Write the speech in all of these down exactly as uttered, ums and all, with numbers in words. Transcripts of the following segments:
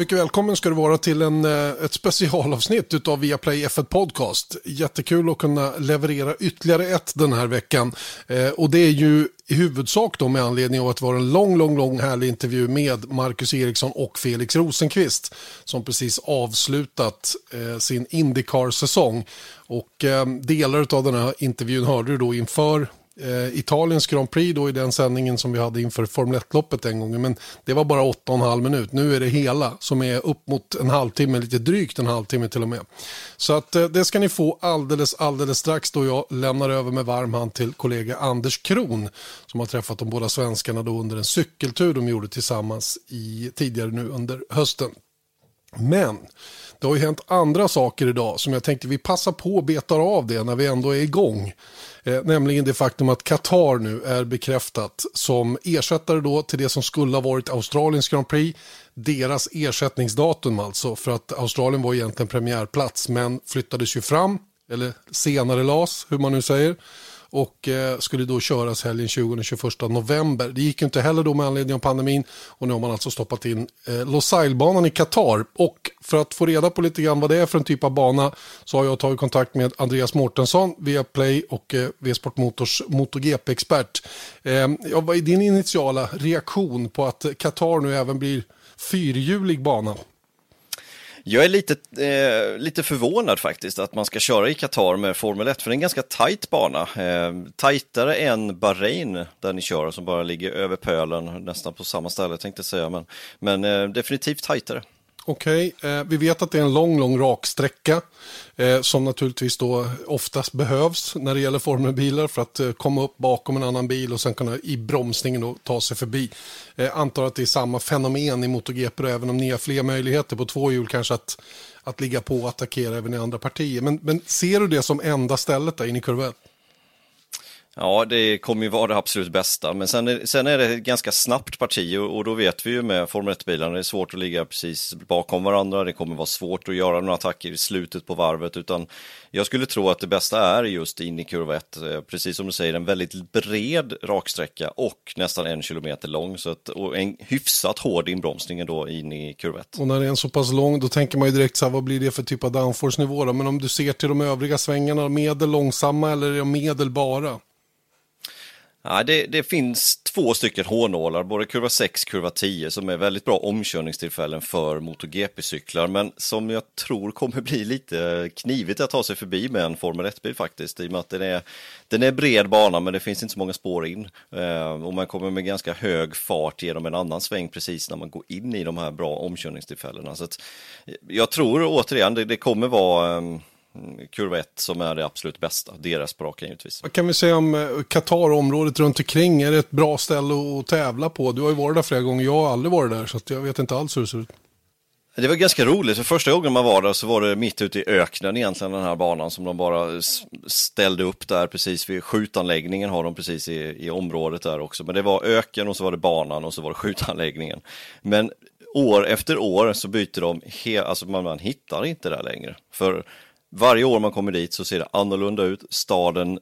Mycket välkommen ska du vara till en, ett specialavsnitt utav Viaplay F ett Podcast. Jättekul att kunna leverera ytterligare ett den här veckan. Eh, och det är ju i huvudsak då med anledning av att det var en lång, lång, lång härlig intervju med Marcus Ericsson och Felix Rosenqvist som precis avslutat eh, sin IndyCar-säsong. Och eh, delar av den här intervjun hörde du då inför Italiens Grand Prix då i den sändningen som vi hade inför Formel ett-loppet en gång, men det var bara åtta och en halv minut. Nu är det hela som är upp mot en halvtimme, lite drygt en halvtimme till och med. Så att det ska ni få alldeles, alldeles strax då jag lämnar över med varm hand till kollega Anders Kron som har träffat de båda svenskarna då under en cykeltur de gjorde tillsammans i, tidigare nu under hösten. Men det har ju hänt andra saker idag som jag tänkte vi passar på och betar av det när vi ändå är igång. Eh, nämligen det faktum att Qatar nu är bekräftat som ersättare då till det som skulle ha varit Australiens Grand Prix. Deras ersättningsdatum alltså, för att Australien var egentligen premiärplats men flyttades ju fram, eller senare las, hur man nu säger. Och eh, skulle då köras helgen tjugonde till tjugoförsta november. Det gick inte heller då med anledning av pandemin. Och nu har man alltså stoppat in eh, Lusail-banan i Qatar. Och för att få reda på lite grann vad det är för en typ av bana så har jag tagit kontakt med Andreas Mortensson via Play och eh, V-Sport Motors MotoGP-expert. Eh, ja, vad är din initiala reaktion på att Qatar nu även blir fyrhjulig bana? Jag är lite, eh, lite förvånad faktiskt att man ska köra i Qatar med Formel ett, för det är en ganska tajt bana. Eh, tajtare än Bahrain där ni kör, som bara ligger över pölen, nästan på samma ställe tänkte jag säga, men, men eh, definitivt tajtare. Okej, okay. eh, vi vet att det är en lång, lång raksträcka eh, som naturligtvis då oftast behövs när det gäller formelbilar för att eh, komma upp bakom en annan bil och sen kunna i bromsningen då ta sig förbi. Eh, antar att det är samma fenomen i MotoGP även om ni har fler möjligheter på två hjul kanske att, att ligga på och attackera även i andra partier. Men, men ser du det som enda stället där inne i kurvet? Ja, det kommer ju vara det absolut bästa, men sen är, sen är det ett ganska snabbt parti och, och då vet vi ju med Formel ett-bilarna, det är svårt att ligga precis bakom varandra, det kommer vara svårt att göra några attacker i slutet på varvet, utan jag skulle tro att det bästa är just in i kurva ett, precis som du säger, en väldigt bred raksträcka och nästan en kilometer lång, så att, och en hyfsat hård inbromsning då in i kurva ett. Och när det är en så pass lång, då tänker man ju direkt så här, vad blir det för typ av downforce-nivå då? Men om du ser till de övriga svängarna, medel långsamma eller är de medel bara? Ja, det, det finns två stycken hårnålar, både kurva sex och kurva tio, som är väldigt bra omkörningstillfällen för MotoGP-cyklar, men som jag tror kommer bli lite knivigt att ta sig förbi med en Formel ett-bil faktiskt, i och med att den är, den är bred bana men det finns inte så många spår in, eh, och man kommer med ganska hög fart genom en annan sväng precis när man går in i de här bra omkörningstillfällena. Så att, jag tror återigen det, det kommer vara... Eh, kurva ett som är det absolut bästa, deras braken givetvis. Vad kan vi säga om Qatar, området runt omkring? Är det ett bra ställe att tävla på? Du har ju varit där flera gånger, jag har aldrig varit där så att jag vet inte alls hur det ser ut. Det var ganska roligt, för första gången man var där så var det mitt ute i öknen egentligen, den här banan som de bara ställde upp där precis vid skjutanläggningen, har de precis i, i området där också, men det var öken och så var det banan och så var det skjutanläggningen. Men år efter år så byter de, he- alltså man, man hittar inte där längre, för varje år man kommer dit så ser det annorlunda ut. Staden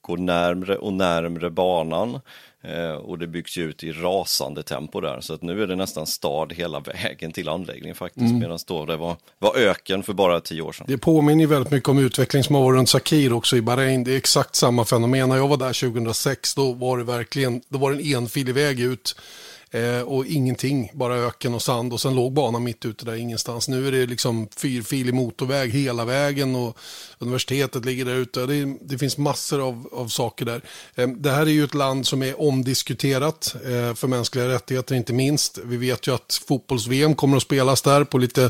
går närmre och närmre banan. Eh, och det byggs ju ut i rasande tempo där. Så att nu är det nästan stad hela vägen till anläggningen faktiskt. Mm. Medan då det var, var öken för bara tio år sedan. Det påminner väldigt mycket om utveckling som har varit runt Sakir också i Bahrain. Det är exakt samma fenomen. När jag var där tjugohundrasex då var det verkligen då var det en enfilig väg ut. Eh, och ingenting, bara öken och sand och sen låg banan mitt ute där ingenstans. Nu är det liksom fyrfilig motorväg hela vägen och universitetet ligger där ute. Det, det finns massor av, av saker där. Eh, det här är ju ett land som är omdiskuterat eh, för mänskliga rättigheter inte minst. Vi vet ju att fotbolls-V M kommer att spelas där på lite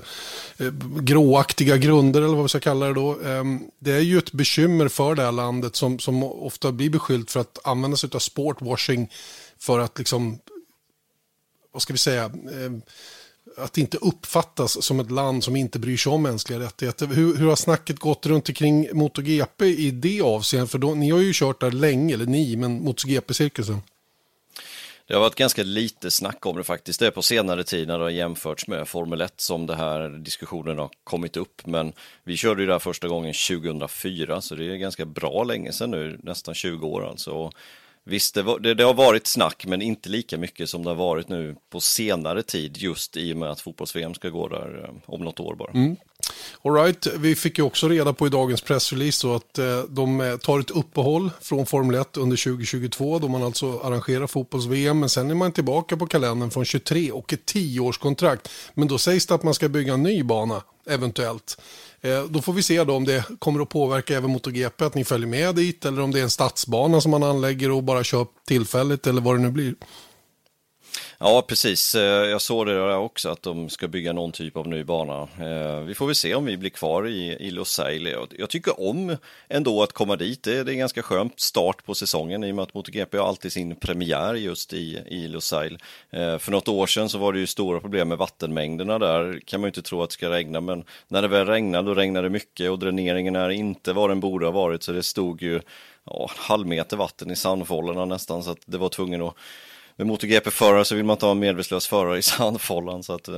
eh, gråaktiga grunder eller vad vi ska kalla det då. Eh, det är ju ett bekymmer för det här landet som, som ofta blir beskyllt för att använda sig av sportwashing för att liksom vad ska vi säga, att inte uppfattas som ett land som inte bryr sig om mänskliga rättigheter. Hur, hur har snacket gått runt omkring MotoGP i det avseendet? För då, ni har ju kört där länge, eller ni, men MotoGP-cirkusen. Det har varit ganska lite snack om det faktiskt. Det är på senare tid när det har jämförts med Formel ett som det här diskussionen har kommit upp. Men vi körde ju där första gången tjugohundrafyra, så det är ganska bra länge sedan nu, nästan tjugo år alltså. Och Visst, det, var, det, det har varit snack, men inte lika mycket som det har varit nu på senare tid, just i och med att fotbolls-V M ska gå där om något år bara. Mm. All right. Vi fick ju också reda på i dagens pressrelease så att eh, de tar ett uppehåll från Formel ett under tjugo tjugotvå, då man alltså arrangerar fotbolls-V M, men sen är man tillbaka på kalendern från tjugotre och ett tioårskontrakt. Men då sägs det att man ska bygga en ny bana, eventuellt. Eh, då får vi se då om det kommer att påverka även MotoGP, att ni följer med dit, eller om det är en stadsbana som man anlägger och bara kör tillfälligt, eller vad det nu blir. Ja, precis. Jag såg det där också, att de ska bygga någon typ av ny bana. Vi får väl se om vi blir kvar i, i Lusail. Jag tycker om ändå att komma dit. Det är en ganska skön start på säsongen, i och med att MotoGP har alltid sin premiär just i, i Lusail. För något år sedan så var det ju stora problem med vattenmängderna där. Kan man ju inte tro att det ska regna, men när det väl regnade, då regnade det mycket, och dräneringen är inte vad den borde ha varit. Så det stod ju ja, en halv meter vatten i sandfållorna nästan, så att det var tvungen att... Med MotoGP-förare så vill man inte ha en medvetslös förare i sandfållan, så att eh,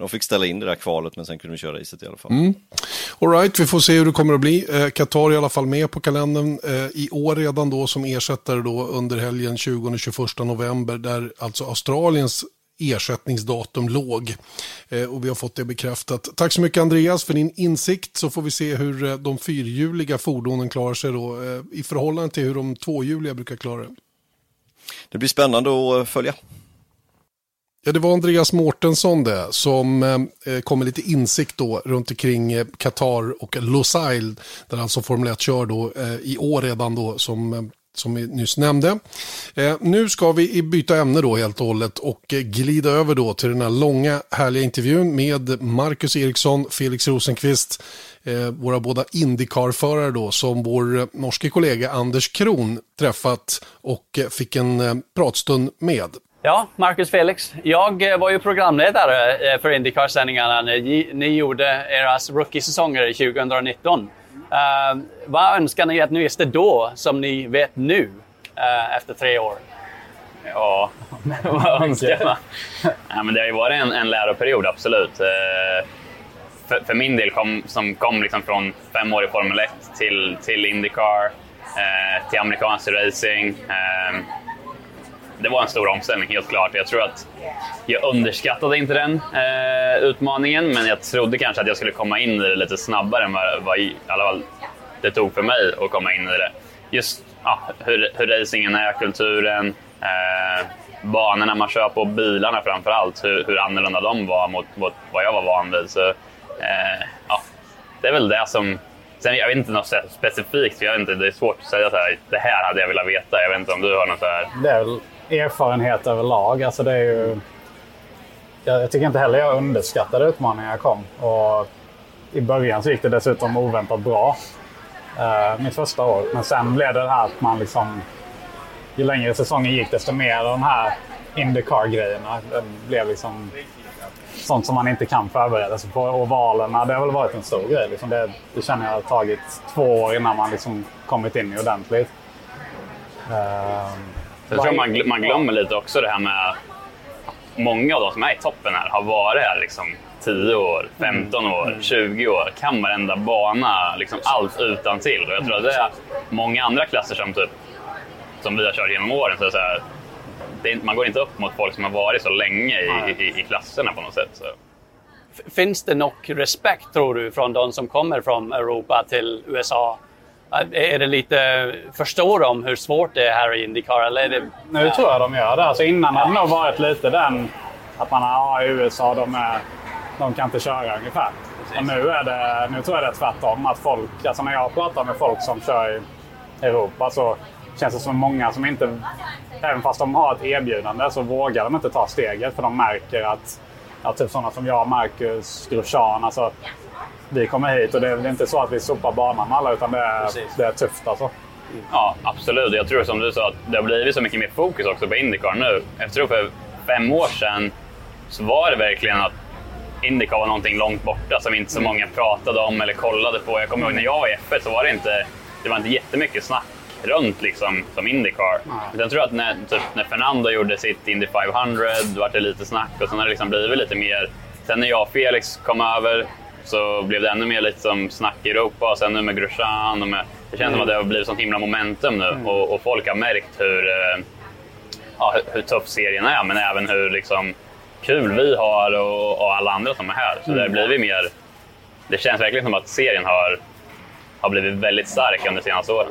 de fick ställa in det där kvalet, men sen kunde de köra racet i alla fall. Mm. All right, vi får se hur det kommer att bli. Eh, Qatar i alla fall med på kalendern eh, i år redan då, som ersättare då under helgen tjugonde till tjugoförsta november, där alltså Australiens ersättningsdatum låg. Eh, och vi har fått det bekräftat. Tack så mycket Andreas för din insikt, så får vi se hur de fyrhjuliga fordonen klarar sig då eh, i förhållande till hur de tvåhjuliga brukar klara det. Det blir spännande att följa. Ja, det var Andreas Mortensson det, som eh, kom med lite insikt då runt omkring eh, Qatar och Lusail, där alltså Formel ett kör då eh, i år redan då, som eh, som vi nyss nämnde. Eh, nu ska vi byta ämne då helt och hållet och glida över då till den här långa härliga intervjun med Marcus Ericsson, Felix Rosenqvist, eh, våra båda IndyCar-förare då, som vår norske kollega Anders Kron träffat och fick en eh, pratstund med. Ja, Marcus, Felix. Jag var ju programledare för IndyCar-sändningarna när ni gjorde eras rookie-säsonger tjugonitton. Uh, vad önskar ni att ni visste då som ni vet nu uh, efter tre år? Ja, vad önskar man? Ja, men det har ju varit en, en läroperiod, absolut. Uh, för, för min del kom, som kom liksom från fem år i Formel ett till, till IndyCar, uh, till amerikansk racing. Uh, det var en stor omställning, helt klart. Jag tror att jag underskattade inte den eh, utmaningen, men jag trodde kanske att jag skulle komma in i det lite snabbare än vad, vad i alla fall det tog för mig att komma in i det. Just ja, hur, hur racingen är, kulturen, eh, banorna man kör på, bilarna framförallt, hur, hur annorlunda de var mot, mot vad jag var van vid. Så, eh, ja, det är väl det som... Sen, jag vet inte något specifikt, för jag vet inte, det är svårt att säga så här, det här hade jag velat veta. Jag vet inte om du har något så här... Det är väl erfarenhet överlag. Alltså det är ju... jag, jag tycker inte heller jag underskattade utmaningen jag kom. Och i början så gick det dessutom oväntat bra. Uh, mitt första år. Men sen blev det här att man liksom... Ju längre säsongen gick, desto mer de här IndyCar-grejerna. Det blev liksom... sånt som man inte kan förbereda sig på. Ovalerna, det har väl varit en stor grej. Liksom det, det känner jag har tagit två år innan man liksom kommit in i ordentligt. Uh, jag tror man, man glömmer lite också det här med många av de som är i toppen här har varit här liksom tio år, femton år, tjugo år. Kan varenda bana, liksom allt utantill. Och jag tror att det är många andra klasser som, typ, som vi har kört genom åren så här. Det är, man går inte upp mot folk som har varit så länge i, i, i klasserna på något sätt. Så. Finns det nog respekt, tror du, från de som kommer från Europa till U S A? Är det lite, förstår de hur svårt det är här i IndyCar? Eller är det, nu ja. tror jag de gör det. Alltså innan ja. hade det nog varit lite den att man har ja, i U S A, de, är, de kan inte köra ungefär. Och nu, är det, nu tror jag det är tvärtom. Att folk, alltså när jag pratar med folk som kör i Europa så känns det som många som inte... Även fast de har ett erbjudande så vågar de inte ta steget, för de märker att, att typ sådana som jag, Marcus, Grosjean, alltså, vi kommer hit och det är inte så att vi sopar banan med alla, utan det är, det är tufft alltså. Ja, absolut. Jag tror som du sa att det har blivit så mycket mer fokus också på IndyCar nu. Jag tror för fem år sedan så var det verkligen att IndyCar var någonting långt borta som inte så många pratade om eller kollade på. Jag kommer ihåg när jag var i F ett så var det inte, det var inte jättemycket snack runt liksom som IndyCar. Mm. Jag tror att när, typ, när Fernando gjorde sitt Indy femhundra var det lite snack och sen har det liksom blivit lite mer. Sen när jag och Felix kom över så blev det ännu mer lite som snack i Europa och sen nu med Grosjean och med Det känns som att det har blivit sånt himla momentum nu mm. och, och folk har märkt hur, ja, hur, hur tuff serien är, men även hur liksom kul vi har och, och alla andra som är här. Så mm. det blir vi mer. Det känns verkligen som att serien har, har blivit väldigt stark under de senaste åren.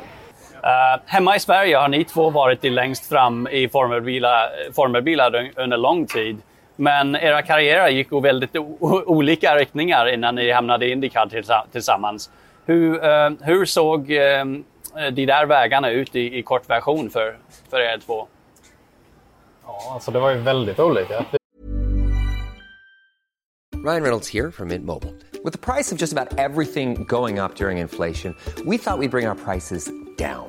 Uh, hemma i Sverige har ni två varit i längst fram i formelbilar, formelbilar under lång tid. Men era karriärer gick i väldigt o- olika riktningar innan ni hamnade i IndyCar tillsa- tillsammans. Hur, uh, hur såg uh, de där vägarna ut i, i kort version för, för er två? Ja, alltså det var ju väldigt olika. Ryan Reynolds here from Mint Mobile. With the price of just about everything going up during inflation, we thought we'd bring our prices down.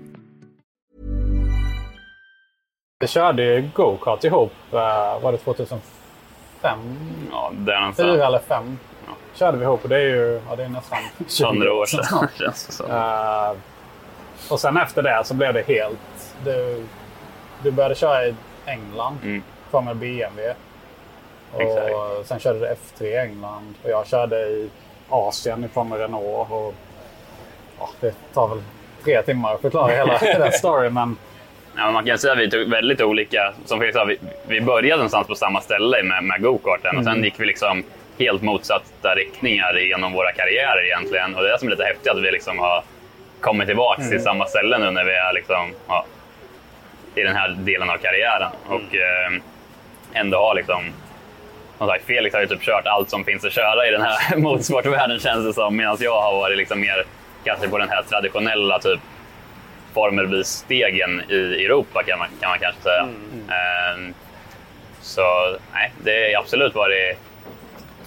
Vi körde ju go-kart ihop, var det tjugohundrafem? Ja, det är någonstans. fyra eller fem ja. Körde vi ihop och det är ju ja, det är nästan tjugo år sedan. Känns uh, och sen efter det så blev det helt... Du, du började köra i England, mm. kom med B M W. Och exactly. Sen körde du F tre i England och jag körde i Asien ifrån med Renault. Och, ja, det tar väl tre timmar att förklara hela den storyn, men... Ja, man kan säga att vi tog väldigt olika, som Felix sa, vi, vi började någonstans på samma ställe med, med go-karten mm. och sen gick vi liksom helt motsatta riktningar genom våra karriärer egentligen, och det är som är lite häftigt att vi liksom har kommit tillbaka mm. till samma ställe nu när vi är liksom, ja, i den här delen av karriären mm. och eh, ändå har liksom, som sagt, Felix har ju typ kört allt som finns att köra i den här motorsportvärlden känns det som, medan jag har varit liksom mer kanske på den här traditionella typ formelvis stegen i Europa kan man, kan man kanske säga. Mm, mm. Um, så nej, det är absolut varit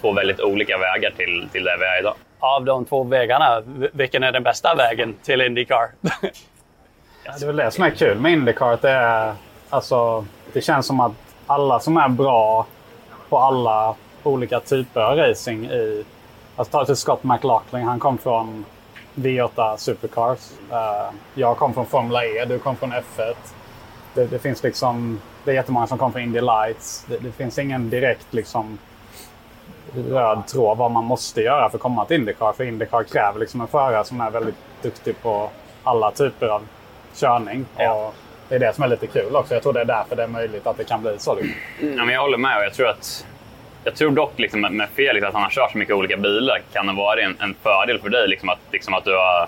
två väldigt olika vägar till, till där vi är idag. Av de två vägarna, vilken är den bästa vägen till IndyCar? Ja, det är väl det som är kul med IndyCar. Det, är, alltså, det känns som att alla som är bra på alla olika typer av racing i... Alltså ta till Scott McLaughlin, han kom från... V åtta Supercars. Uh, jag kom från Formula E, du kom från F ett. Det, det finns liksom, det är jättemånga som kom från Indy Lights. Det, det finns ingen direkt liksom röd tråd vad man måste göra för att komma till IndyCar. För IndyCar kräver liksom en förare som är väldigt duktig på alla typer av körning. Ja. Och det är det som är lite kul också. Jag tror det är därför det är möjligt att det kan bli så. Liksom. Mm. Ja, men jag håller med och jag tror att Jag tror dock liksom med Felix att han har kört så mycket olika bilar kan det vara en, en fördel för dig liksom att, liksom att du har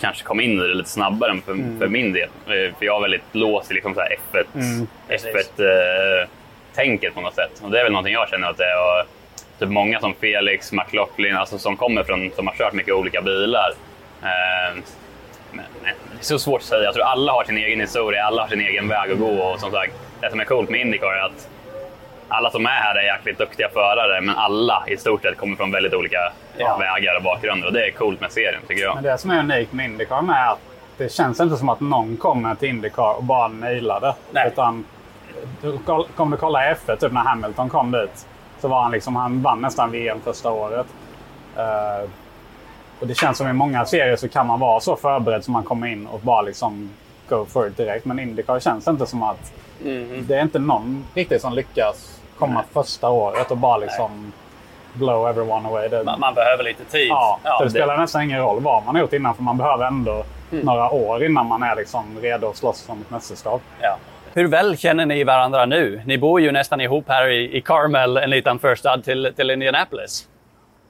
kanske kommit in i det lite snabbare än för, mm. för min del. För jag är väldigt låst i liksom så här F ett, mm. F ett-tänket eh, på något sätt. Och det är väl någonting jag känner att det är. Och typ många som Felix, McLaughlin, alltså som kommer från, som har kört mycket olika bilar. Eh, men, men det är så svårt att säga. Jag tror alla har sin egen historia, alla har sin egen väg att gå. Och som sagt, det som är coolt med IndyCar är att alla som är här är jäkligt duktiga förare, men alla i stort sett kommer från väldigt olika ja. vägar och bakgrunder. Och det är coolt med serien, tycker jag. Men det som är unikt med IndyCar är att det känns inte som att någon kommer till IndyCar och bara nailade. Nej. Utan, du, kom du kolla F ett, typ när Hamilton kom dit, så var han liksom, han vann nästan V M första året. Uh, och det känns som i många serier så kan man vara så förberedd som man kommer in och bara liksom go for it direkt. Men IndyCar känns inte som att mm. det är inte någon riktigt som lyckas komma Nej. första året och bara liksom Nej. blow everyone away. Det... Man, man behöver lite tid. Ja, ja, det spelar det... nästan ingen roll vad man har gjort innan, för man behöver ändå mm. några år innan man är liksom redo att slåss om ett mästerskap. Ja. Hur väl känner ni varandra nu? Ni bor ju nästan ihop här i, i Carmel, en liten förstad till, till Indianapolis.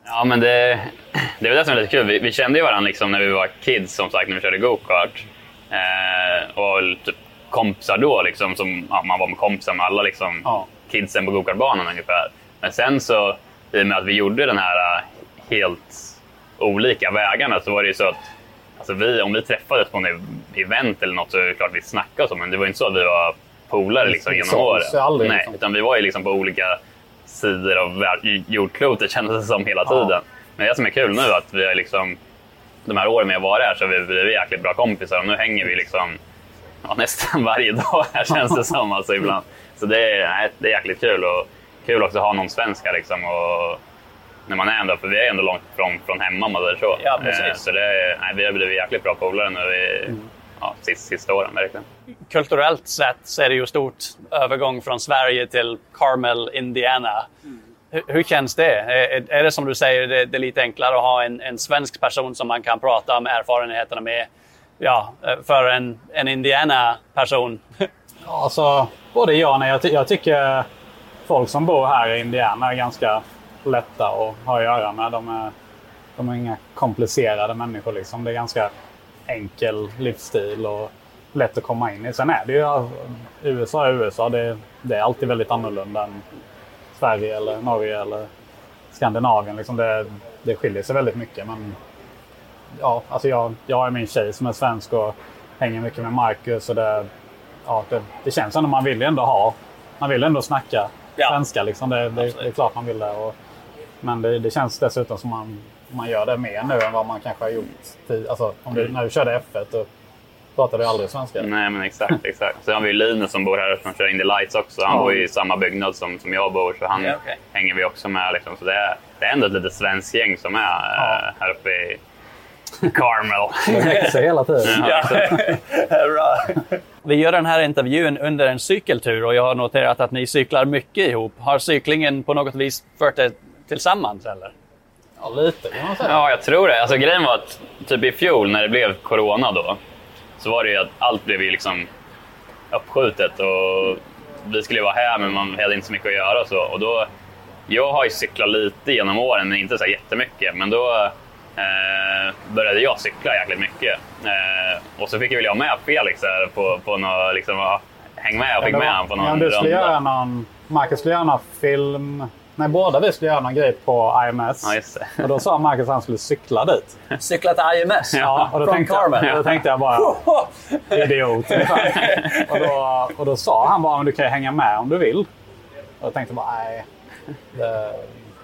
Ja, men det, det är väl det som är lite kul. Vi, vi kände ju varandra liksom när vi var kids, som sagt, när vi körde go-kart. Eh, och typ kompisar då liksom, som ja, man var med kompisar med alla liksom ja. kidsen på gokartbanan ungefär. Men sen så, i och med att vi gjorde den här helt olika vägarna, så var det ju så att alltså vi, om vi träffades på en event eller något, så är det klart vi snackade om, men det var inte så att vi var polare liksom genom åren. Nej, liksom. Utan vi var ju liksom på olika sidor av jordklotet, kändes det som hela tiden. Ja. Men det som är kul nu är att vi har liksom, de här åren med jag var här, så är vi, vi är jäkligt bra kompisar, och nu hänger vi liksom ja, nästan varje dag här, känns det som, alltså ibland. Så det är, nej, det är jäkligt kul, och kul också att ha någon svenska liksom, och när man är ändå, för vi är ändå långt från, från hemma eller så. Ja, precis. Så det är, nej, vi har blivit jäkligt bra polare nu i, mm. ja, sista, sista åren verkligen. Kulturellt sett så är det ju stort övergång från Sverige till Carmel, Indiana. Mm. Hur, hur känns det? Är, är det som du säger, det, det är lite enklare att ha en, en svensk person som man kan prata om erfarenheterna med, ja, för en, en Indiana-person? Alltså, både jag och nej. Jag, ty- jag tycker folk som bor här i Indiana är ganska lätta att ha att göra med. De är, de är inga komplicerade människor liksom. Det är ganska enkel livsstil och lätt att komma in i. Sen är det ju U S A U S A. Det, det är alltid väldigt annorlunda än Sverige eller Norge eller Skandinavien. Liksom det, det skiljer sig väldigt mycket. Men ja, alltså jag, jag är min tjej som är svensk och hänger mycket med Marcus. Och det, ja, det, det känns som att man vill ändå ha. Man vill ändå snacka ja. svenska. Liksom. Det, det, det är klart man vill det. Och, men det, det känns dessutom som man, man gör det mer nu än vad man kanske har gjort. Tid. Alltså, om du, när du körde F ett och pratade du aldrig svenska. Nej, men exakt, exakt. Så har vi ju Linus som bor här, som kör Indy Lights också. Han oh. bor ju i samma byggnad som, som jag bor, så han yeah, okay. hänger vi också med. Liksom. Så det är, det är ändå ett litet svensk gäng som är oh. här uppe i Carmel. Det växer hela tiden. Ja, vi gör den här intervjun under en cykeltur, och jag har noterat att ni cyklar mycket ihop. Har cyklingen på något vis fört er tillsammans eller? Ja, lite kan man säga. Ja, jag tror det. Alltså, grejen var att typ i fjol när det blev corona då, så var det ju att allt blev ju liksom uppskjutet, och vi skulle vara här men man hade inte så mycket att göra och så. Och då, jag har ju cyklat lite genom åren men inte så jättemycket, men då Eh, började jag cykla jäkligt mycket eh, och så fick jag väl jag med Felix här på, på något, liksom, häng med och fick ja, var, med han på någon ja, du skulle göra någon, Marcus skulle göra någon film, nej båda vi skulle göra någon grej på I M S ja, just det. Och då sa Marcus att han skulle cykla dit. Cykla till I M S? Ja, och då, tänkte jag, då tänkte jag bara idiot och då, och då sa han bara, men du kan ju hänga med om du vill. Och jag tänkte bara, nej det...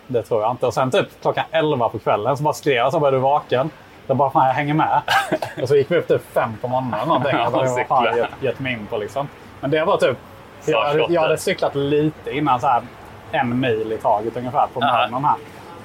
Det tror jag inte. Och sen typ klockan elva på kvällen så bara skrev jag, så började du vaken. Jag bara, fan jag hänger med. Och så gick vi upp typ fem på månaden. Och jag bara, fan jag gett, gett mig in på liksom. Men det var typ, jag, jag hade cyklat lite innan så här en mil i taget ungefär på morgonen här.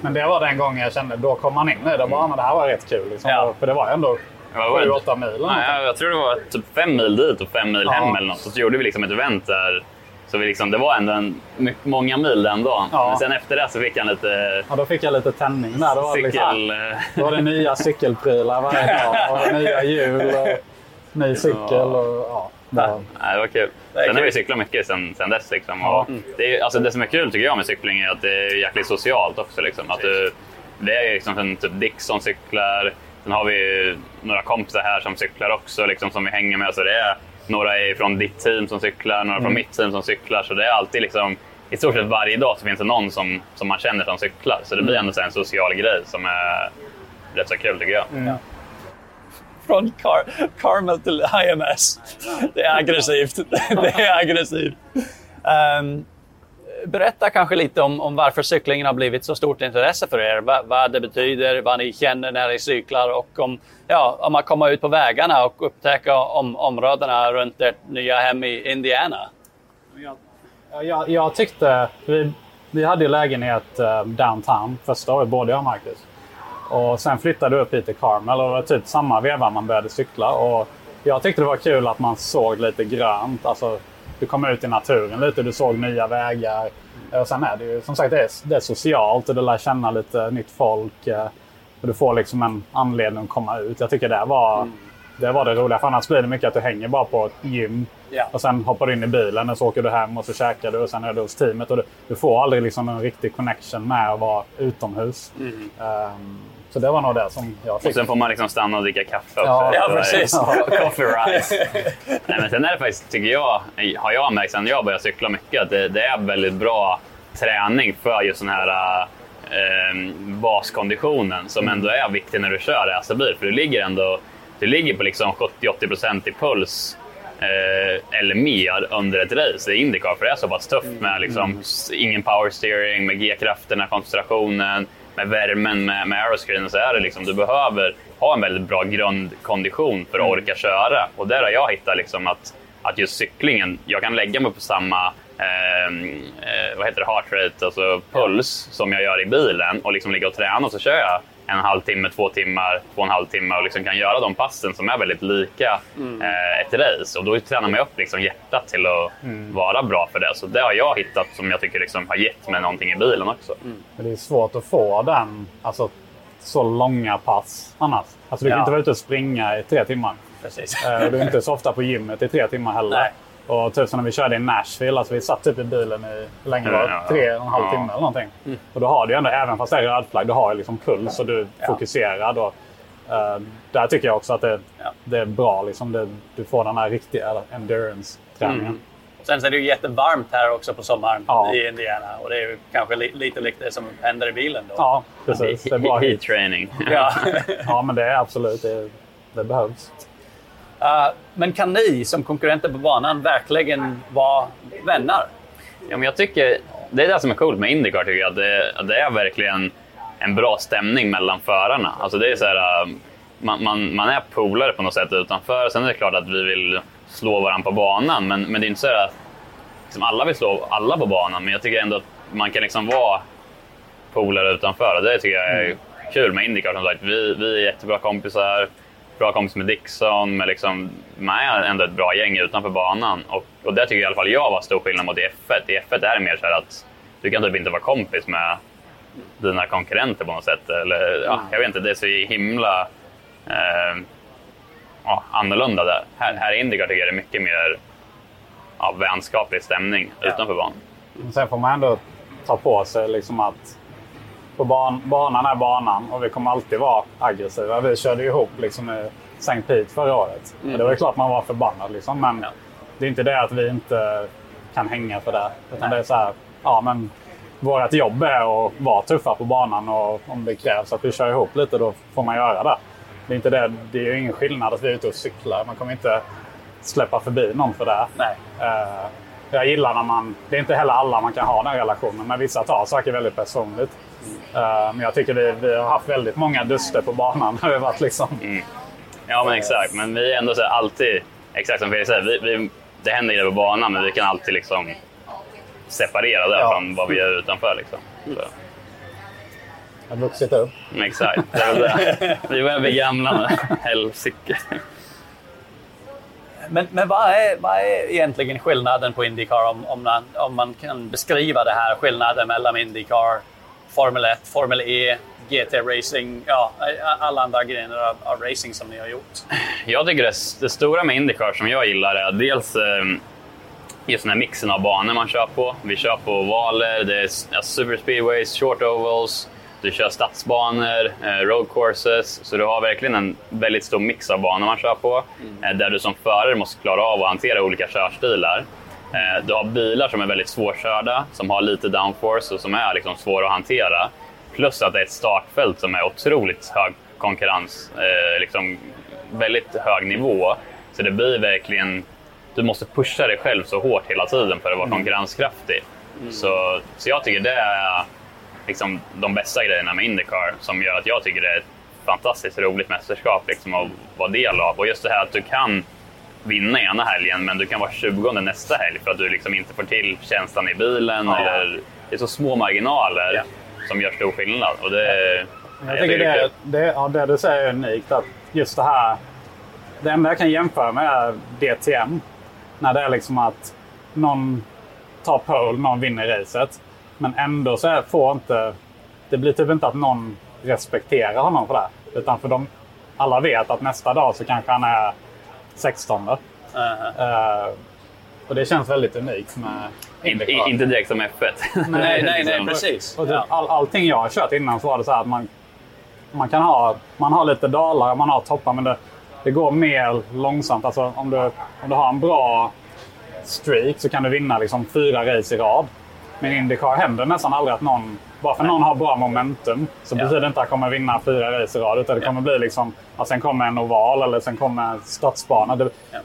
Men det var den gången jag kände, då kom man in i det. Bara, men det här var rätt kul liksom. Ja. För det var ändå sju åtta mil. Nej, jag tror det var typ fem mil dit och fem mil ja. hem eller något. Så, så gjorde vi liksom ett event där. Så vi liksom, det var ändå en, många mil den dagen. Ja. Men sen efter det så fick han lite... Ja, då fick jag lite tändning där. Då var, cykel... liksom, då var det nya cykelprylar varje dag. Och nya hjul och ny cykel. Och, ja, det, var... Ja, det var kul. Det sen kul. Har vi cyklat mycket sen, sen dess. Liksom. Ja. Det, är, alltså, det som är kul tycker jag med cykling är att det är jäkligt socialt också. Liksom. Att du, det är liksom en typ Dixon cyklar. Sen har vi några kompisar här som cyklar också. Liksom, som vi hänger med. Så det är... Några är från ditt team som cyklar, några mm. från mitt team som cyklar. Så det är alltid liksom, i stort sett varje dag så finns det någon som, som man känner som cyklar. Så det blir ändå en social grej som är rätt så kul tycker jag. Mm. Ja. Från Car- Carmel till I M S. Det är aggressivt. Det är aggressivt. Um, berätta kanske lite om, om varför cyklingen har blivit så stort intresse för er. Va, vad det betyder, vad ni känner när ni cyklar, och om, ja, om man kommer ut på vägarna och upptäcker om, områdena runt ert nya hem i Indiana. Jag, jag, jag tyckte, vi, vi hade ju lägenhet uh, downtown första året, både jag och Marcus. Och sen flyttade vi upp hit till Carmel, och det var typ samma veva man började cykla. Och jag tyckte det var kul att man såg lite grönt, alltså... Du kommer ut i naturen lite, du såg nya vägar. Och sen är det ju, som sagt, det är, det är socialt och du lär känna lite nytt folk. Och du får liksom en anledning att komma ut. Jag tycker det var, mm. det var det roliga. För annars blir det mycket att du hänger bara på ett gym. Yeah. Och sen hoppar du in i bilen och så åker du hem och så käkar du. Och sen är du hos teamet. Och du, du får aldrig liksom en riktig connection med att vara utomhus. Mm. Um, Så det var nog det som jag fick. Och sen får man liksom stanna och dricka kaffe. Ja, ja precis. Coffee rice. Nej, men sen är det faktiskt, tycker jag, har jag märkt sen jag börjar cykla mycket, att det, det är väldigt bra träning för just den här eh, baskonditionen som ändå är viktig när du kör racerbil. För du ligger ändå, du ligger på liksom sjuttio till åttio procent i puls eh, eller mer under ett race i IndyCar. För det är så pass tufft med liksom, mm. ingen power steering, med G-krafterna, koncentrationen, med värmen, med, med aeroscreen och så är det liksom, du behöver ha en väldigt bra grundkondition för att mm. orka köra. Och där har jag hittat liksom att, att just cyklingen, jag kan lägga mig på samma eh, eh, vad heter det, heart rate, alltså puls som jag gör i bilen och liksom ligga och träna, och så kör jag en halvtimme, två timmar, två och en halv timme och liksom kan göra de passen som är väldigt lika mm. eh, ett race. Och då tränar man upp liksom hjärtat till att mm. vara bra för det. Så det har jag hittat som jag tycker liksom har gett mig någonting i bilen också. Mm. Men det är svårt att få den, alltså så långa pass annars. Alltså du kan ja. inte vara ute och springa i tre timmar. Precis. Eh, och du är inte så ofta på gymmet i tre timmar heller. Nej. Och typ som när vi körde i Nashville, alltså vi satt typ i bilen i längre ja, ja, ja. tre och en halv timme ja. eller någonting. Mm. Och då har du ju ändå, även fast det är röd flagg, du har ju liksom puls och du är ja. fokuserad. Och, uh, där tycker jag också att det, ja. det är bra, liksom det, du får den här riktiga endurance-träningen. Mm. Sen så är det ju jättevarmt här också på sommaren ja. i Indiana. Och det är ju kanske li- lite likt det som händer i bilen då. Ja, precis. Det är bra heat training. Ja. ja, men det är absolut, det, det behövs. Uh, men kan ni som konkurrenter på banan verkligen vara vänner? Ja, men jag tycker det är det som är coolt med IndyCar, tycker jag. Det, det är verkligen en bra stämning mellan förarna. Alltså det är så här, man, man, man är polare på något sätt utanför. Sen är det klart att vi vill slå varandra på banan, men, men det är inte så här att liksom alla vill slå alla på banan. Men jag tycker ändå att man kan liksom vara polare utanför. Och det tycker jag är mm. kul med IndyCar, som sagt. Vi, vi är jättebra kompisar. Bra kompis med Dixon, men liksom, man är ändå ett bra gäng utanför banan. Och, och det tycker jag i alla fall jag var stor skillnad mot F ett. I F ett är det mer så här att du kan typ inte vara kompis med dina konkurrenter på något sätt. Eller, ja, jag vet inte, det är så himla eh, ja, annorlunda där. Här, här i IndyCar tycker jag det är mycket mer ja, vänskaplig stämning ja. utanför banan. Sen får man ändå ta på sig liksom att på ban- banan är banan, och vi kommer alltid vara aggressiva. Vi körde ihop liksom i Saint Pete förra året. Mm. Det var ju klart man var förbannad liksom, men ja. det är inte det att vi inte kan hänga för det. Utan det är så här, ja men vårt jobb är att vara tuffa på banan, och om det krävs att vi kör ihop lite, då får man göra det. Det är inte det, det är ju ingen skillnad att vi är ute och cyklar. Man kommer inte släppa förbi någon för det. Nej. Uh, jag gillar när man, det är inte heller alla man kan ha den relationen, men vissa tar saker väldigt personligt. Uh, men jag tycker vi, vi har haft väldigt många duster på banan. Har vi varit liksom. Mm. Ja men exakt, men vi är ändå så här alltid, exakt som Felix säger, vi, vi, det händer grejer på banan, men vi kan alltid liksom separera det ja. från vad vi gör utanför liksom. Så. Jag har vuxit upp. Exakt, det är det. Vi börjar bli gamla nu, helsike. Men, men vad, är, vad är egentligen skillnaden på IndyCar, om, om, man, om man kan beskriva det här, skillnaden mellan IndyCar, Formel ett, Formel E, G T-racing, ja, alla andra grejer av, av racing som ni har gjort? Jag tycker det, det stora med IndyCar som jag gillar är dels eh, just den här mixen av banor man kör på. Vi kör på ovaler, det är ja, superspeedways, short ovals, du kör stadsbanor, eh, road courses. Så du har verkligen en väldigt stor mix av banor man kör på, mm. eh, där du som förare måste klara av att hantera olika körstilar. Du har bilar som är väldigt svårkörda, som har lite downforce och som är liksom svåra att hantera. Plus att det är ett startfält som är otroligt hög konkurrens, eh, liksom väldigt hög nivå. Så det blir verkligen, du måste pusha dig själv så hårt hela tiden för att vara mm. konkurrenskraftig. Mm. Så, så jag tycker det är liksom de bästa grejerna med IndyCar, som gör att jag tycker det är ett fantastiskt roligt mästerskap liksom, att vara del av. Och just det här att du kan vinna ena helgen, men du kan vara tjugonde nästa helg för att du liksom inte får till känslan i bilen. Ja. Eller, det är så små marginaler ja. som gör stor skillnad. Och det, ja. jag, jag tycker det, det, ja, det du säger är unikt. Att just det här, det enda jag kan jämföra med är D T M. När det är liksom att någon tar pole, någon vinner racet. Men ändå så får inte, det blir typ inte att någon respekterar honom för det. Utan för de, alla vet att nästa dag så kanske han är sexton. Uh-huh. Uh, och det känns väldigt unikt med IndyCar. I, inte direkt som F ett. nej, nej, nej, precis. Och, och, all, allting jag har kört innan så var det så här att man man kan ha, man har lite dalar, man har toppar, men det, det går mer långsamt. Alltså om du, om du har en bra streak så kan du vinna liksom fyra race i rad. Men IndyCar händer nästan aldrig att någon, bara för någon har bra momentum så betyder ja. det inte att kommer vinna fyra race i rad, utan det kommer ja. bli liksom att sen kommer en oval eller sen kommer en stadsbana. Det, ja.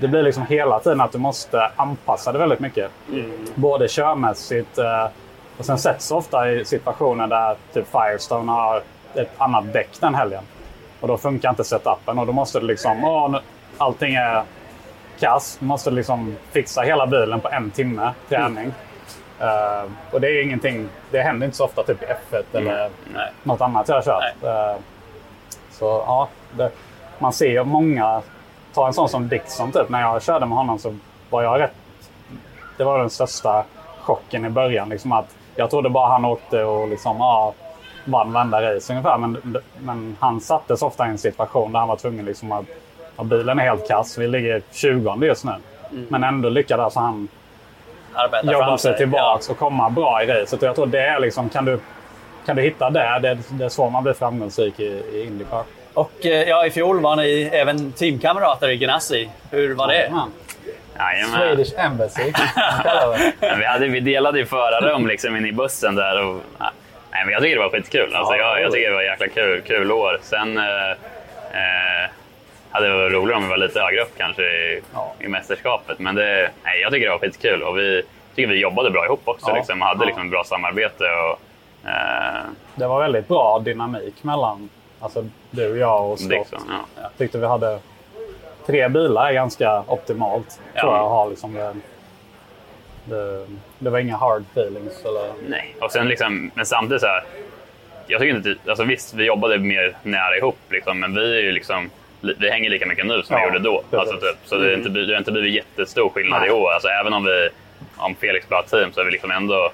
det blir liksom hela tiden att du måste anpassa det väldigt mycket. Mm. Både körmässigt och sen sätts ofta i situationer där typ Firestone har ett annat däck den helgen. Och då funkar inte setupen och då måste du liksom, åh, nu, allting är kass. Du måste liksom fixa hela bilen på en timme träning. Mm. Uh, och det är ingenting, det händer inte så ofta typ i F ett mm. eller Nej. något annat jag har kört. Uh, så ja, det, man ser ju många, ta en sån som Dixon typ, när jag körde med honom så var jag rätt, det var den största chocken i början liksom, att jag trodde bara han åkte och liksom, ja, vann vända race ungefär, men, men han sattes ofta i en situation där han var tvungen liksom att, att bilen är helt kass, vi ligger tjugonde just nu, mm. men ändå lyckades alltså han arbeta jobba sig tillbaka ja. och komma bra i racet. Och jag tror det är liksom, kan du, kan du hitta det, det, det är så man blir framgångsrik i, i IndyCar. Och ja, i fjol var ni även teamkamrater i Ganassi. Hur var det? Ja, Swedish Embassy. vi, hade, vi delade ju förarrum liksom in i bussen där. Och, nej, men jag tycker det var skitkul. Alltså, jag, jag tycker det var jäkla kul, kul år. Sen eh, eh, hade det varit roligare om vi var lite högre upp kanske i, ja. i mästerskapet. Men det, nej, jag tycker det var skitkul. Och vi tycker vi jobbade bra ihop också. Ja. Liksom, och hade ja. liksom bra samarbete. Och, eh, det var väldigt bra dynamik mellan... Alltså du och jag och Scott. Dixon, ja. Jag tyckte vi hade tre bilar ganska optimalt. Ja. Tror jag har liksom det, det, det var inga hard feelings eller. Nej. Och sen liksom, men samtidigt så här, jag tycker inte, alltså visst vi jobbade mer nära ihop liksom, men vi är ju liksom, vi hänger lika mycket nu som ja, vi gjorde då. Alltså, typ, så det är inte, det är inte blivit jättestor skillnad Nej. i år. Alltså även om vi, om Felix bra team så är vi liksom ändå,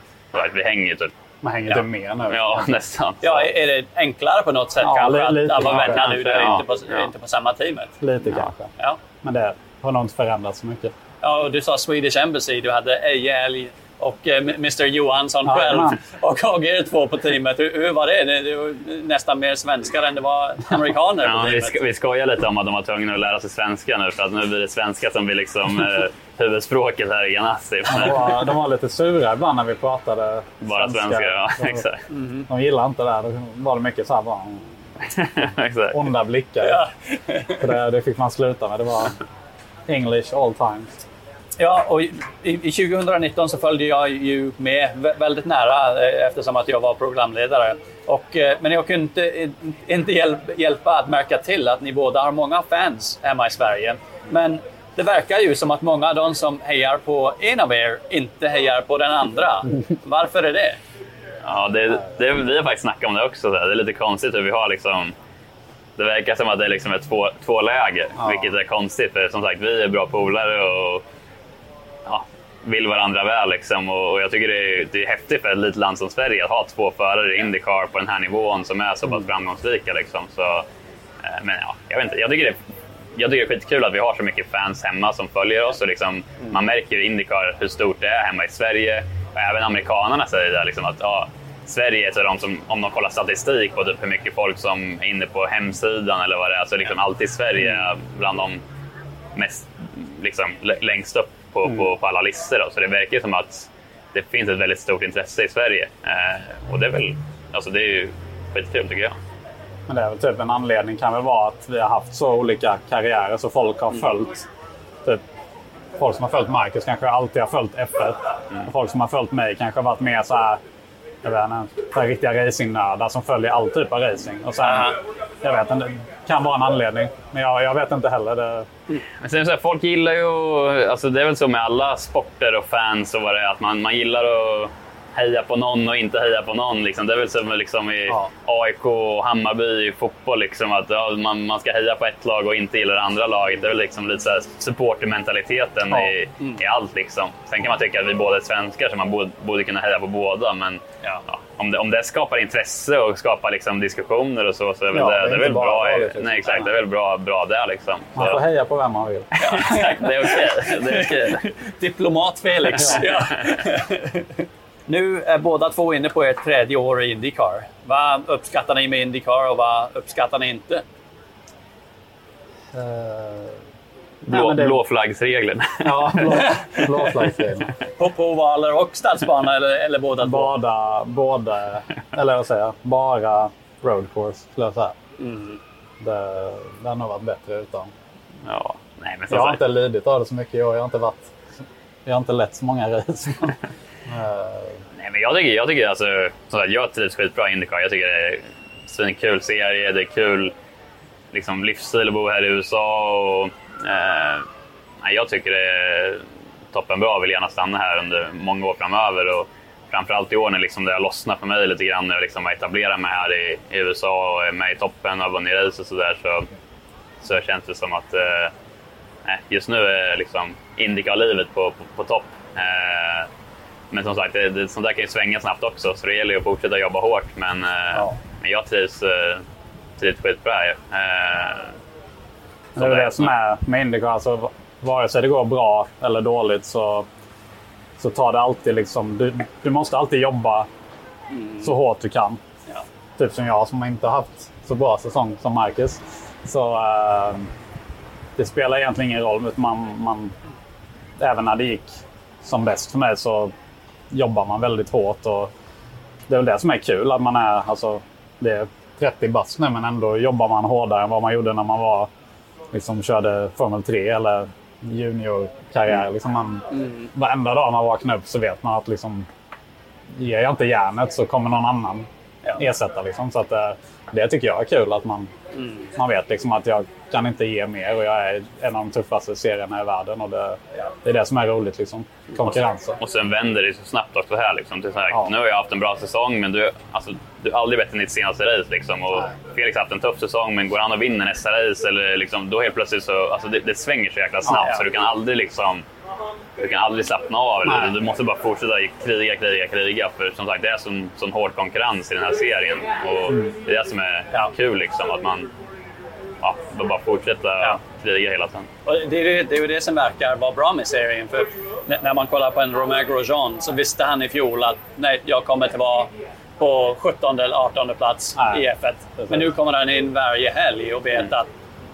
vi hänger typ. Man hänger ja. inte med nu. Ja, nästan. Ja, är det enklare på något sätt ja, kanske? Att lite alla vänner nu, det är ja, inte, på, ja. inte på samma teamet. Lite ja. kanske. Ja. Men det har nog inte förändrats så mycket. Ja, och du sa Swedish Embassy. Du hade Ejälj och eh, mister Johansson ja, själv. Man. Och A G två på teamet. Hur, hur var det? Det var nästan mer svenskar än det var amerikaner ja, på teamet. Vi, sko- vi skojar lite om att de var tvungna att lära sig svenska nu. För att nu blir det svenska som blir liksom... Eh, huvudspråket här i Ganassi. De var, de var lite sura ibland när vi pratade bara svenska. svenska ja, de, exakt. Mm-hmm. De gillade inte det här. Det var mycket så här bara exakt. Onda blickar. Ja. det, det fick man sluta med. Det var English all time. Ja, och i, i tjugonitton så följde jag ju med väldigt nära eftersom att jag var programledare. Och, men jag kunde inte, inte hjälpa att märka till att ni båda har många fans hemma i Sverige. Men det verkar ju som att många av de som hejar på en av er inte hejar på den andra. Varför är det? Ja, det, det, vi har faktiskt snackat om det också. Det är lite konstigt hur vi har liksom... Det verkar som att det är liksom två, två läger, ja. vilket är konstigt. För som sagt, vi är bra polare och ja, vill varandra väl. Liksom. Och, och jag tycker det är, det är häftigt för ett litet land som Sverige att ha två förare i IndyCar på den här nivån som är så pass framgångsrika. Liksom. Så, men ja, jag vet inte. Jag tycker det är... Jag tycker det är skitkul att vi har så mycket fans hemma som följer oss och liksom, man märker i IndyCar hur stort det är hemma i Sverige. Och även amerikanerna säger där liksom att ja, Sverige är de som, om de kollar statistik på typ hur mycket folk som är inne på hemsidan eller vad det är, så liksom alltid Sverige är bland de mest liksom, längst upp på, mm. på, på alla listor. Då. Så det verkar som att det finns ett väldigt stort intresse i Sverige. Eh, och det är väl, alltså det är ju skitkul tycker jag. Men det är väl typ en anledning kan väl vara att vi har haft så olika karriärer så folk har följt typ, folk som har följt Marcus kanske alltid har följt F ett mm. och folk som har följt mig kanske har varit mer så här, jag vet inte, så här riktiga racingnördar som följer all typ av racing och sen, mm. jag vet inte, kan vara en anledning men jag, jag vet inte heller det... Men sen så här, folk gillar ju, alltså det är väl så med alla sporter och fans och vad det är, att man, man gillar att heja på någon och inte heja på någon liksom. Det är väl som liksom i ja. A I K och Hammarby i fotboll liksom, att ja, man, man ska heja på ett lag och inte gilla det andra laget. Det är väl liksom lite så här supportermentaliteten ja. i, mm. i allt liksom. Sen kan man tycka att vi båda är svenskar så man borde, borde kunna heja på båda. Men ja. Ja, om, det, om det skapar intresse och skapar liksom diskussioner och så, så är väl ja, det, det, det är väl bra, bra liksom. Nej exakt, det är väl bra, bra där liksom. Man får heja på vem man vill. Ja, exakt, det är okej, det är okej. Diplomat Felix. Ja. Nu är båda två inne på ert tredje år i IndyCar. Vad uppskattar ni med IndyCar och vad uppskattar ni inte? Uh, blå, nej, det... Blåflaggsregeln. Ja, blå, blåflaggsregeln. På ovaler och stadsbana eller, eller båda två? Båda, båda, eller vad säger jag, bara roadcourse skulle jag säga. Mm. Det, den har varit bättre utan. Ja, nej, men jag har inte lidit av det så mycket i år. Jag har inte varit, jag har inte lett så många race. Nej, men jag tycker, jag tycker alltså, så att jag trivs skitbra i IndyCar. Jag tycker det är en kul serie, det är kul liksom livsstil att bo här i U S A och eh, jag tycker det är toppenbra. Jag vill gärna stanna här under många år framöver och framförallt i år när liksom det har lossnat för mig lite grann när jag liksom etablerar mig här i, i U S A och är med i toppen och har vunnit race och sådär så, så känns det som att eh, just nu är liksom IndyCar-livet på, på, på topp. Eh, Men som sagt, det, det, sånt där kan ju svänga snabbt också. Så det gäller ju att fortsätta jobba hårt. Men, ja. men jag trivs eh, tidigt skitbra här. Eh, det är det, det som är med IndyCar. Alltså, vare sig det går bra eller dåligt så, så tar det alltid liksom... Du, du måste alltid jobba mm. så hårt du kan. Ja. Typ som jag som inte har haft så bra säsong som Marcus. Så eh, det spelar egentligen ingen roll. Utan man, man, även när det gick som bäst för mig så... jobbar man väldigt hårt och det är väl det som är kul att man är alltså, det är trettio bast nu men ändå jobbar man hårdare än vad man gjorde när man var liksom körde Formel tre eller juniorkarriär liksom man, mm. varenda dag man vaknar upp så vet man att liksom ger jag inte järnet så kommer någon annan ja. ersätta liksom så att det, det tycker jag är kul att man mm. man vet liksom att jag kan inte ge mer och jag är en av de tuffaste serierna i världen och det, det är det som är roligt liksom, konkurrensen. Och sen vänder det så snabbt också här liksom, till så här, ja. nu har jag haft en bra säsong men du, alltså, du har aldrig bättre än ditt senaste race liksom och nej. Felix har haft en tuff säsong men går han och vinner nästa race eller liksom, då helt plötsligt så, alltså det, det svänger så jäkla snabbt ja, ja. så du kan aldrig liksom du kan aldrig slappna av eller du måste bara fortsätta kriga, kriga, kriga för som sagt det är sån, sån hård konkurrens i den här serien och mm. det är det som är ja. kul liksom att man ja, bara fortsätta ja. kriga hela tiden. Och det är ju det, det, det som verkar vara bra med serien för när man kollar på en Romain Grosjean så visste han i fjol att nej, jag kommer att vara på sjuttonde eller artonde plats ja. i F ett. Men nu kommer han in varje helg och vet mm. att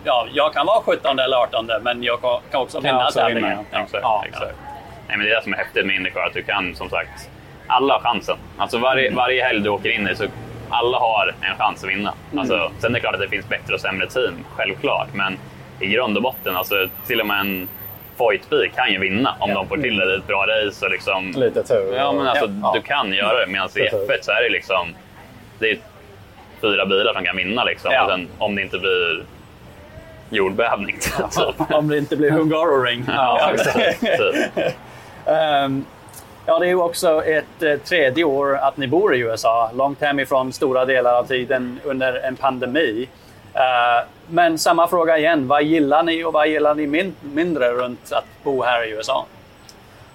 ja, jag kan vara sjuttonde eller artonde men jag kan också vinna tävlingen. Ja, exakt. Ja, exakt. Ja. Nej, men det är det som är häftigt med IndyCar att du kan som sagt alla har chansen. Alltså varje, varje helg du åker in i så alla har en chans att vinna. Alltså, mm. Sen är det klart att det finns bättre och sämre team, självklart. Men i grund och botten, alltså, till och med en Foytby kan ju vinna om ja. de får till ett bra race. Och liksom, lite tur. Ja, men alltså, ja. du kan göra det. Medan i F ett så är det liksom det är fyra bilar som kan vinna. Liksom. Ja. Och sen, om det inte blir jordbävning. Alltså. Om det inte blir Hungaroring. Ja, um, ja, det är ju också ett eh, tredje år att ni bor i U S A. Långt hemifrån stora delar av tiden under en pandemi. Uh, men samma fråga igen. Vad gillar ni och vad gillar ni min- mindre runt att bo här i U S A?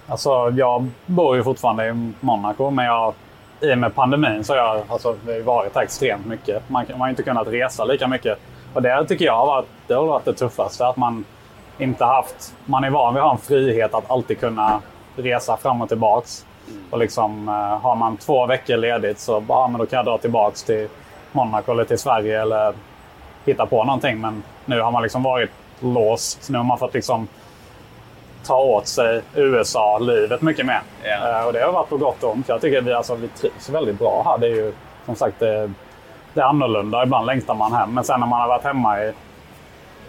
Alltså, jag bor ju fortfarande i Monaco. Men jag, i och med pandemin så har jag alltså, varit här extremt mycket. Man, man har inte kunnat resa lika mycket. Och det tycker jag har varit det, har varit det tuffaste. Att man inte haft... Man är van vid att ha en frihet att alltid kunna... resa fram och tillbaks mm. och liksom eh, har man två veckor ledigt så bara, men då kan jag dra tillbaks till Monaco eller till Sverige eller hitta på någonting men nu har man liksom varit låst nu har man fått liksom ta åt sig U S A-livet mycket mer yeah. eh, och det har varit på gott och ont. Jag tycker att vi, alltså, vi trivs väldigt bra här. Det är ju som sagt det, det är annorlunda, ibland längtar man hem men sen när man har varit hemma i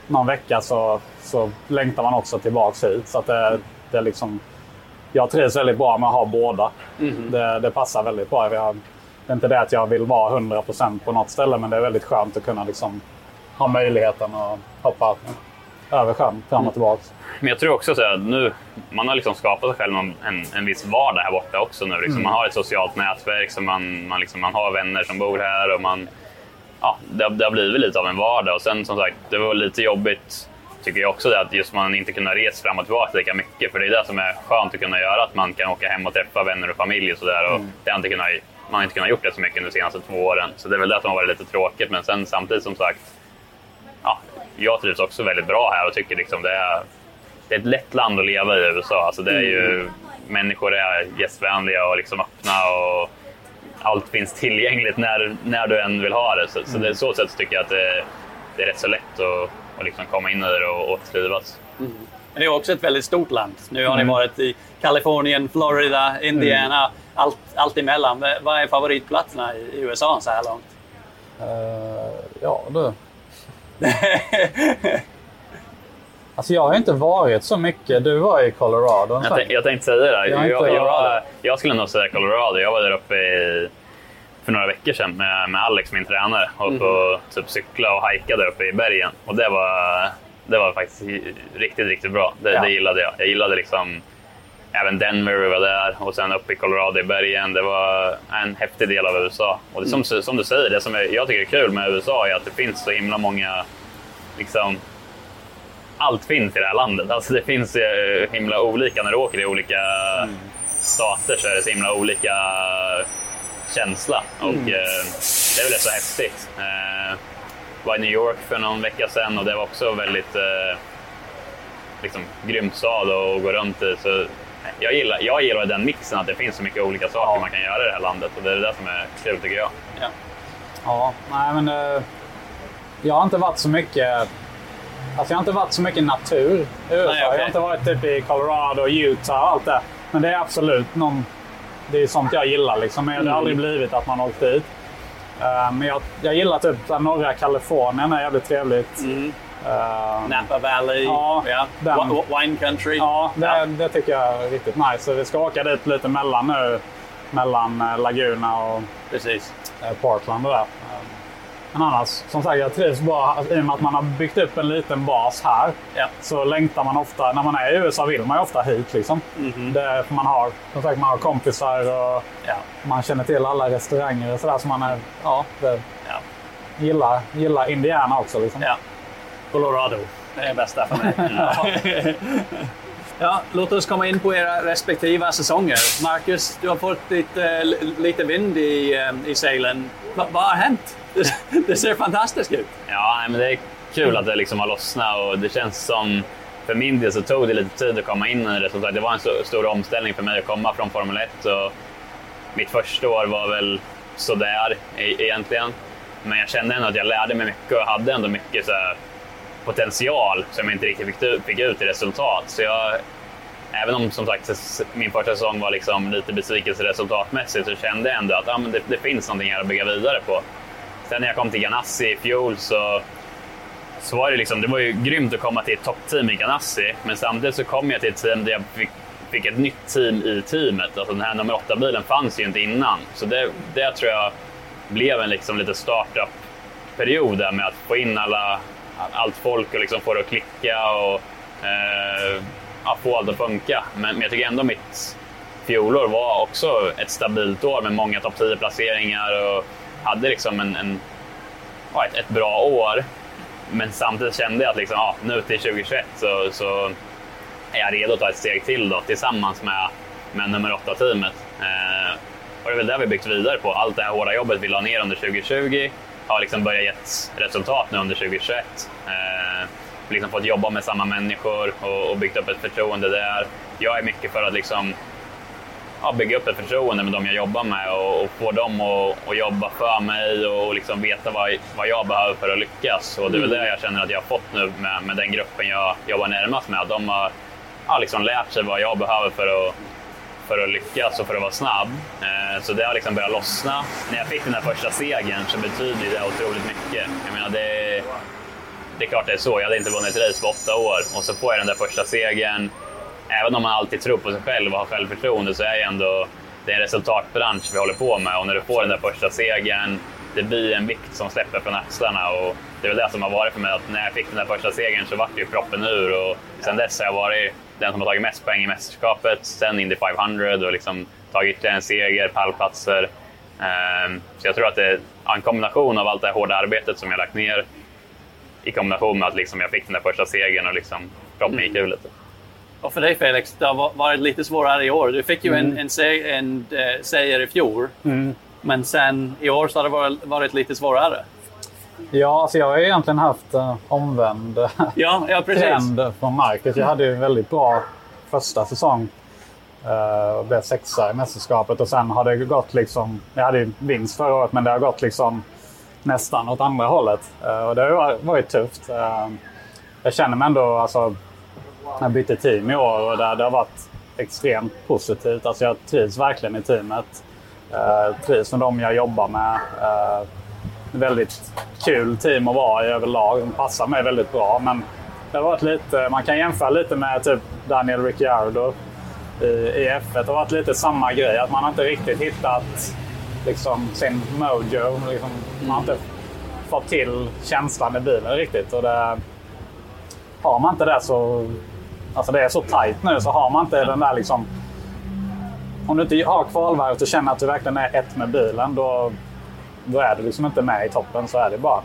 någon vecka så, så längtar man också tillbaks hit så att det, mm. det är liksom jag trivs väldigt bra med att ha båda. Mm. Det, det passar väldigt bra. Jag, det är inte det att jag vill vara hundra procent på något ställe. Men det är väldigt skönt att kunna liksom ha möjligheten att hoppa över sjön fram och tillbaka. Men jag tror också att nu, man har liksom skapat sig själv en, en, en viss vardag här borta också. Nu. Liksom, mm. Man har ett socialt nätverk. Som man, man, liksom, man har vänner som bor här. Och man, ja, det, det har blivit lite av en vardag. Och sen som sagt, det var lite jobbigt. Tycker jag också det, att just man inte kunde resa fram och tillbaka lika mycket. För det är det som är skönt att kunna göra. Att man kan åka hem och träffa vänner och familj och sådär. Och mm. det har inte kunnat, man har inte kunnat gjort det så mycket de senaste två åren. Så det är väl det som har varit lite tråkigt. Men sen samtidigt som sagt, ja, jag trivs också väldigt bra här. Och tycker liksom det är, det är ett lätt land att leva i U S A. Alltså det är ju människor är gästvänliga och liksom öppna och allt finns tillgängligt när, när du än vill ha det. Så, mm. så det, så sätt tycker jag att det, det är rätt så lätt att, att liksom komma in i det och, och trivas. Mm. Men det är också ett väldigt stort land. Nu har mm. ni varit i Kalifornien, Florida, Indiana, mm. allt, allt emellan. Vad är favoritplatserna i U S A så här långt? Uh, ja, du. Alltså jag har inte varit så mycket. Du var i Colorado. Jag, t- jag tänkte säga det. Jag, jag, jag, jag skulle nog säga Colorado. Jag var där uppe i, för några veckor sedan med, med Alex, min tränare. Och mm. på typ cykla och hajka där uppe i bergen. Och det var, det var faktiskt riktigt, riktigt bra. Det, ja. det gillade jag. Jag gillade liksom även Denver var där. Och sen uppe i Colorado i bergen. Det var en häftig del av U S A. Och det, som, mm. som du säger, det som jag, jag tycker är kul med U S A är att det finns så himla många liksom... Allt finns i det här landet. Alltså det finns ju himla olika. När du åker i olika mm. stater så är det så himla olika känsla. Och mm. eh, det är väl så häftigt. Eh, var i New York för någon vecka sedan och det var också väldigt eh, liksom, grym stad att gå runt i. Så jag gillar, jag gillar den mixen att det finns så mycket olika saker ja. man kan göra i det här landet. Och det är det där som är kul tycker jag. Ja, ja nej men eh, jag har inte varit så mycket... Alltså jag har inte varit så mycket natur i U S A. Nej, okay. Jag har inte varit typ i Colorado och Utah och allt det. Men det är absolut någon... Det är sånt jag gillar liksom. Men det har aldrig blivit att man åkt dit. Uh, men jag, jag gillar typ norra Kalifornien. Det är jävligt trevligt. Mm. Uh, Napa Valley. Ja, yeah. den, Wine Country. Ja, det, yeah. det tycker jag är riktigt nice. Så vi ska åka dit lite mellan nu. Mellan Laguna och Precis. Portland och där. Men annars, som sagt, jag trivs bara i och med att man har byggt upp en liten bas här. Ja. Så längtar man ofta, när man är i U S A vill man ju ofta hit liksom. Mm-hmm. Det, man, har, som sagt, man har kompisar och ja. man känner till alla restauranger och sådär. Så man är, ja, det, ja. Gillar, gillar Indiana också liksom. Ja. Colorado, det är bästa för mig. Mm. Ja, låt oss komma in på era respektiva säsonger. Marcus, du har fått ditt, äh, lite vind i, äh, i sailen. Va, vad har hänt? Det ser fantastiskt ut. Ja, men det är kul att det liksom har lossnat och det känns som för min del så tog det lite tid att komma in i det. Som sagt, det var en så stor omställning för mig att komma från Formel ett och mitt första år var väl sådär egentligen. Men jag kände ändå att jag lärde mig mycket och hade ändå mycket så här potential som jag inte riktigt fick ut i resultat. Så jag, även om som sagt min första säsong var liksom lite besvikelse resultatmässigt så kände jag ändå att ah, men det, det finns någonting här att bygga vidare på. Sen när jag kom till Ganassi i fjol så, så var det liksom, det var ju grymt att komma till ett toppteam i Ganassi. Men samtidigt så kom jag till ett team där jag fick, fick ett nytt team i teamet. Alltså den här nummer åtta bilen fanns ju inte innan. Så det, det tror jag blev en liksom lite startup-period där med att få in alla, allt folk och liksom få det att klicka och eh, ja, få allt att funka. Men, men jag tycker ändå mitt fjolår var också ett stabilt år med många topp tio-placeringar och hade liksom en, en, ja, ett, ett bra år. Men samtidigt kände jag att liksom, ja, nu till tjugohundratjugoett så, så är jag redo att ta ett steg till då, tillsammans med, med nummer åtta-teamet. Eh, och det är väl där vi byggt vidare på. Allt det här hårda jobbet vi la ner under tjugohundratjugo har liksom börjat ge resultat nu under tjugohundratjugoett. Eh, liksom fått jobba med samma människor och, och byggt upp ett förtroende där. Jag är mycket för att liksom... Ja, bygga upp ett förtroende med dem jag jobbar med och, och få dem att och jobba för mig och, och liksom veta vad, vad jag behöver för att lyckas. Och det är väl det jag känner att jag har fått nu med, med den gruppen jag jobbar närmast med. De har ja, liksom lärt sig vad jag behöver för att, för att lyckas och för att vara snabb. Eh, så det har liksom börjat lossna. När jag fick den här första segern så betyder det otroligt mycket. Jag menar, det, det är klart det är så. Jag hade inte vunnit race på åtta år och så får jag den där första segern. Även om man alltid tror på sig själv och har självförtroende så är det ändå det är en resultatbransch vi håller på med. Och när du får den där första segern, det blir en vikt som släpper från axlarna. Och det är väl det som har varit för mig, att när jag fick den där första segern så var det ju proppen ur. Och sen dess har jag varit den som har tagit mest poäng i mästerskapet, sen Indy femhundra och liksom tagit ytterligare en seger, pallplatser. Så jag tror att det är en kombination av allt det hårda arbetet som jag lagt ner i kombination med att liksom jag fick den där första segern och liksom proppen gick ur lite. Och för dig Felix, det har varit lite svårare i år. Du fick ju mm. en, en, seg- en äh, seger i fjol, mm. men sen i år så har det varit, varit lite svårare. Ja, alltså jag har ju egentligen haft äh, omvänd ja, ja, trend från Marcus. Jag hade ju en väldigt bra första säsong. Uh, och blev sexa i mästerskapet. Och sen har det gått liksom... Jag hade ju vinst förra året, men det har gått liksom nästan åt andra hållet. Uh, och det har varit tufft. Uh, jag känner mig ändå... Alltså, jag bytte team i år och det, det har varit extremt positivt. Alltså jag trivs verkligen i teamet. Uh, trivs med dem jag jobbar med. Uh, väldigt kul team att vara i överlag. De passar mig väldigt bra, men det har varit lite... Man kan jämföra lite med typ Daniel Ricciardo i F ett. Det har varit lite samma grej, att man har inte riktigt hittat liksom sin mojo, liksom, man har inte fått till känslan i bilen riktigt, och det, har man inte det så, alltså det är så tajt nu, så har man inte den där liksom, om du inte har kvalvärvet och känner att du verkligen är ett med bilen, då, då är du liksom inte med i toppen, så är det bara.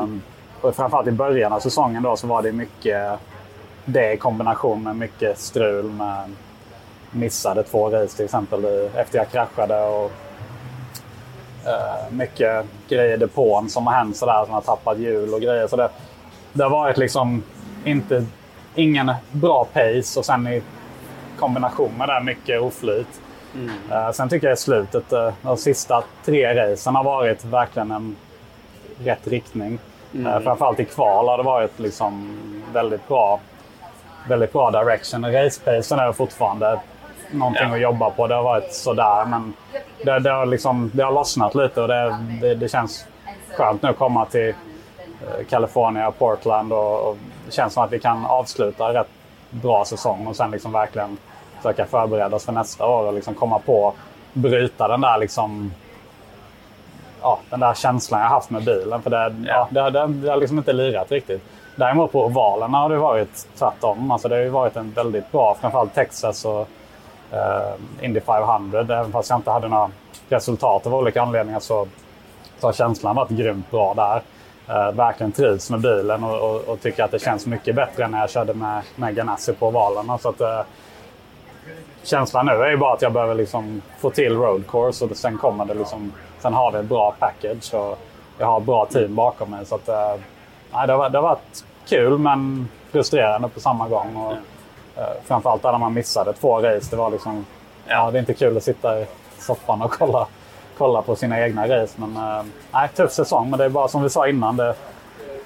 Um, och framförallt i början av säsongen då, så var det mycket det i kombination med mycket strul, med missade två race till exempel efter jag kraschade, och uh, mycket grejer i depån som har hänt sådär, som har tappat hjul och grejer. Så det, det har varit liksom inte, ingen bra pace, och sen i kombination med det mycket oflyt. Mm. Uh, sen tycker jag i slutet, uh, de sista tre racen har varit verkligen en rätt riktning. Mm. Uh, framförallt i kval har det varit liksom väldigt bra. Väldigt bra direction. Racepacen är fortfarande någonting ja. att jobba på. Det har varit sådär, men det, det, har, liksom, det har lossnat lite, och det, det, det känns skönt nu att komma till California, Portland, och, och det känns som att vi kan avsluta rätt bra säsong och sen liksom verkligen försöka förbereda oss för nästa år och liksom komma på, bryta den där liksom, ja, den där känslan jag haft med bilen, för det, ja, det, det, det har liksom inte lirat riktigt. Däremot på ovalerna har det varit tvärtom. Alltså det har ju varit en väldigt bra, framförallt Texas och eh, Indy fem hundra. Även fast jag inte hade några resultat av olika anledningar, så, så har känslan varit grymt bra där. Eh, verkligen trivs med bilen, och, och, och tycker att det känns mycket bättre än när jag körde med, med Ganassi på ovalerna. Så att, eh, känslan nu är ju bara att jag behöver liksom få till road course, och sen kommer det liksom, sen har vi ett bra package, och jag har ett bra team bakom mig, så att eh, nej, det, har, det har varit kul, men frustrerande på samma gång. Och, ja. eh, framförallt när man missade två race. Det var liksom, ja. Ja, det är inte kul att sitta i soffan och kolla, kolla på sina egna race. Men eh, nej, tuff säsong. Men det är bara som vi sa innan. Det,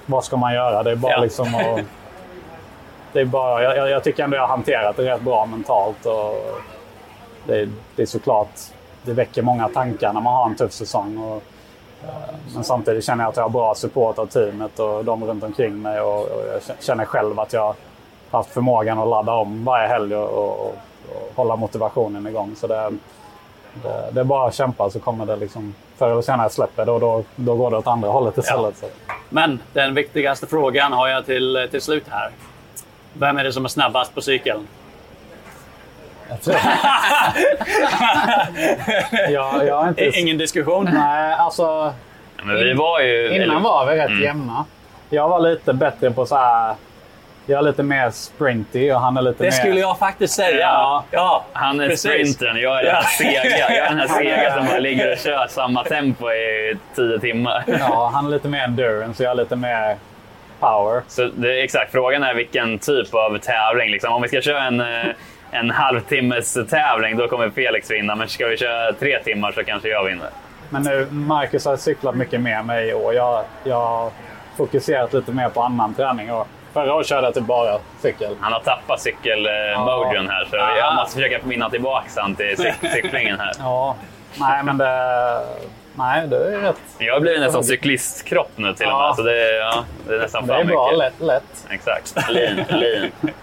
vad ska man göra? Det är bara ja. liksom att, det är bara, jag, jag tycker ändå jag har hanterat det rätt bra mentalt. Och det, det är såklart, det väcker många tankar när man har en tuff säsong. Och, men samtidigt känner jag att jag har bra support av teamet och de runt omkring mig, och, och jag känner själv att jag har haft förmågan att ladda om varje helg och, och, och hålla motivationen igång. Så det, det, det är bara att kämpa, så kommer det liksom, förr eller senare släpper det, och då, då går det åt andra hållet istället. Ja. Men den viktigaste frågan har jag till, till slut här. Vem är det som är snabbast på cykeln? Jag tror... jag, jag är inte... Ingen diskussion. Nej, alltså, men vi var ju... Innan var vi rätt mm. jämna. Jag var lite bättre på så här. Jag är lite mer sprinty, och han är lite det mer... Det skulle jag faktiskt säga. Ja, ja, han är sprinten, jag är den här sega. Jag är den här sega som bara ligger och kör samma tempo i tio timmar. Ja, han är lite mer endurance, jag är lite mer... power. Så det, exakt, frågan är vilken typ av tävling. Liksom. Om vi ska köra en... en halvtimmes tävling, då kommer Felix vinna. Men ska vi köra tre timmar så kanske jag vinner. Men nu, Marcus har cyklat mycket mer med mig, och jag har fokuserat lite mer på annan träning. Och förra året körde jag typ bara cykel. Han har tappat cykelmodion ja. här, så ja. jag måste försöka vinna tillbaka han till cyk- cyklingen här. Ja, nej men det... Nej, det är rätt. Jag blir nästan cyklistkropp nu till ja. och med, så det är, ja, det är nästan det för mycket. Det är bra, lätt, lätt. Exakt, lean, lean.